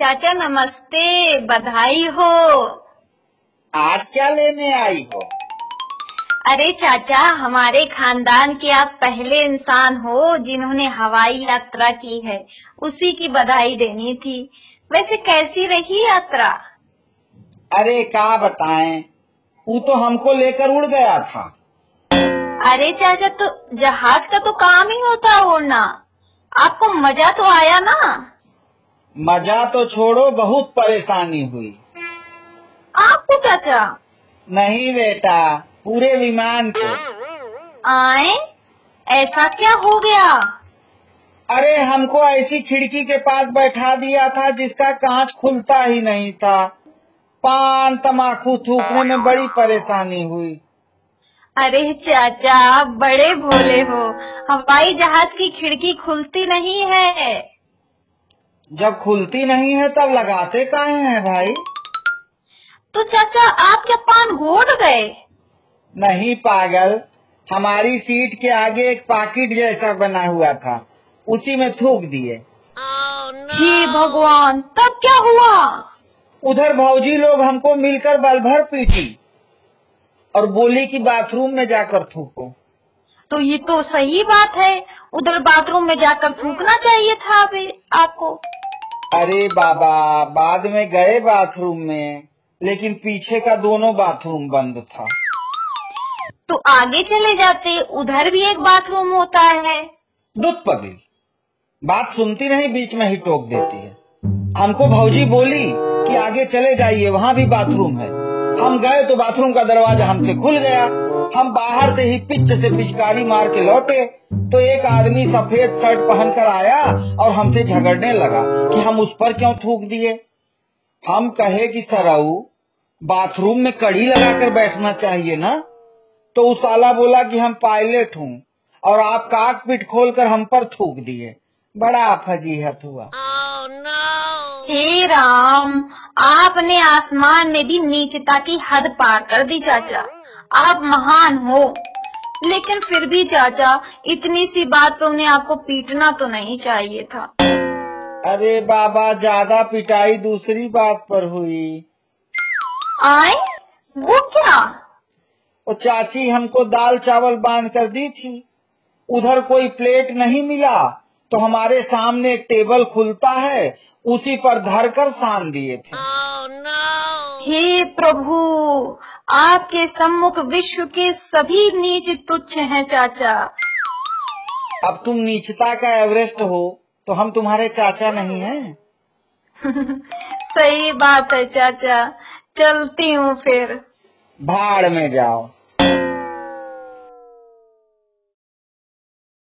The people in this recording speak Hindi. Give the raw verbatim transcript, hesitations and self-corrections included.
चाचा नमस्ते, बधाई हो। आज क्या लेने आई हो? अरे चाचा, हमारे खानदान के आप पहले इंसान हो जिन्होंने हवाई यात्रा की है, उसी की बधाई देनी थी। वैसे कैसी रही यात्रा? अरे क्या बताएं, वो तो हमको लेकर उड़ गया था। अरे चाचा, तो जहाज का तो काम ही होता उड़ना। आपको मजा तो आया ना? मजा तो छोड़ो, बहुत परेशानी हुई। आपको चाचा? नहीं बेटा, पूरे विमान को। आए, ऐसा क्या हो गया? अरे हमको ऐसी खिड़की के पास बैठा दिया था जिसका कांच खुलता ही नहीं था। पान तमाकू थूकने में बड़ी परेशानी हुई। अरे चाचा, आप बड़े भोले हो। हवाई जहाज की खिड़की खुलती नहीं है। जब खुलती नहीं है तब लगाते काहे हैं भाई? तो चाचा आप क्या पान घोट गए? नहीं पागल, हमारी सीट के आगे एक पाकिट जैसा बना हुआ था, उसी में थूक दिए। हे भगवान, तब क्या हुआ? उधर भौजी लोग हमको मिलकर बलभर पीटी और बोली कि बाथरूम में जाकर थूको। तो ये तो सही बात है, उधर बाथरूम में जाकर थूकना चाहिए था आपको। अरे बाबा, बाद में गए बाथरूम में, लेकिन पीछे का दोनों बाथरूम बंद था। तो आगे चले जाते, उधर भी एक बाथरूम होता है। दूध पगली बात सुनती नहीं, बीच में ही टोक देती है। हमको भौजी बोली कि आगे चले जाइए, वहाँ भी बाथरूम है। हम गए तो बाथरूम का दरवाजा हमसे खुल गया। हम बाहर से ही पिच से पिचकारी मार के लौटे तो एक आदमी सफेद शर्ट पहनकर आया और हमसे झगड़ने लगा कि हम उस पर क्यों थूक दिए। हम कहे कि सराऊ, बाथरूम में कड़ी लगाकर बैठना चाहिए ना। तो उस साला बोला कि हम पायलट हूँ और आप काकपिट खोलकर हम पर थूक दिए। बड़ा फजीहत हुआ। oh, no. हे राम, आपने आसमान में भी नीचता की हद पार कर दी चाचा। आप महान हो, लेकिन फिर भी चाचा इतनी सी बात पे उन्हें आपको पीटना तो नहीं चाहिए था। अरे बाबा, ज्यादा पिटाई दूसरी बात पर हुई। आए, वो क्या? वो चाची हमको दाल चावल बांध कर दी थी। उधर कोई प्लेट नहीं मिला तो हमारे सामने एक टेबल खुलता है, उसी पर धर कर सान दिए थे। oh, no. हे प्रभु, आपके सम्मुख विश्व के सभी नीच तुच्छ हैं चाचा। अब तुम नीचता का एवरेस्ट हो तो हम तुम्हारे चाचा नहीं हैं। सही बात है चाचा, चलती हूँ, फिर भाड़ में जाओ।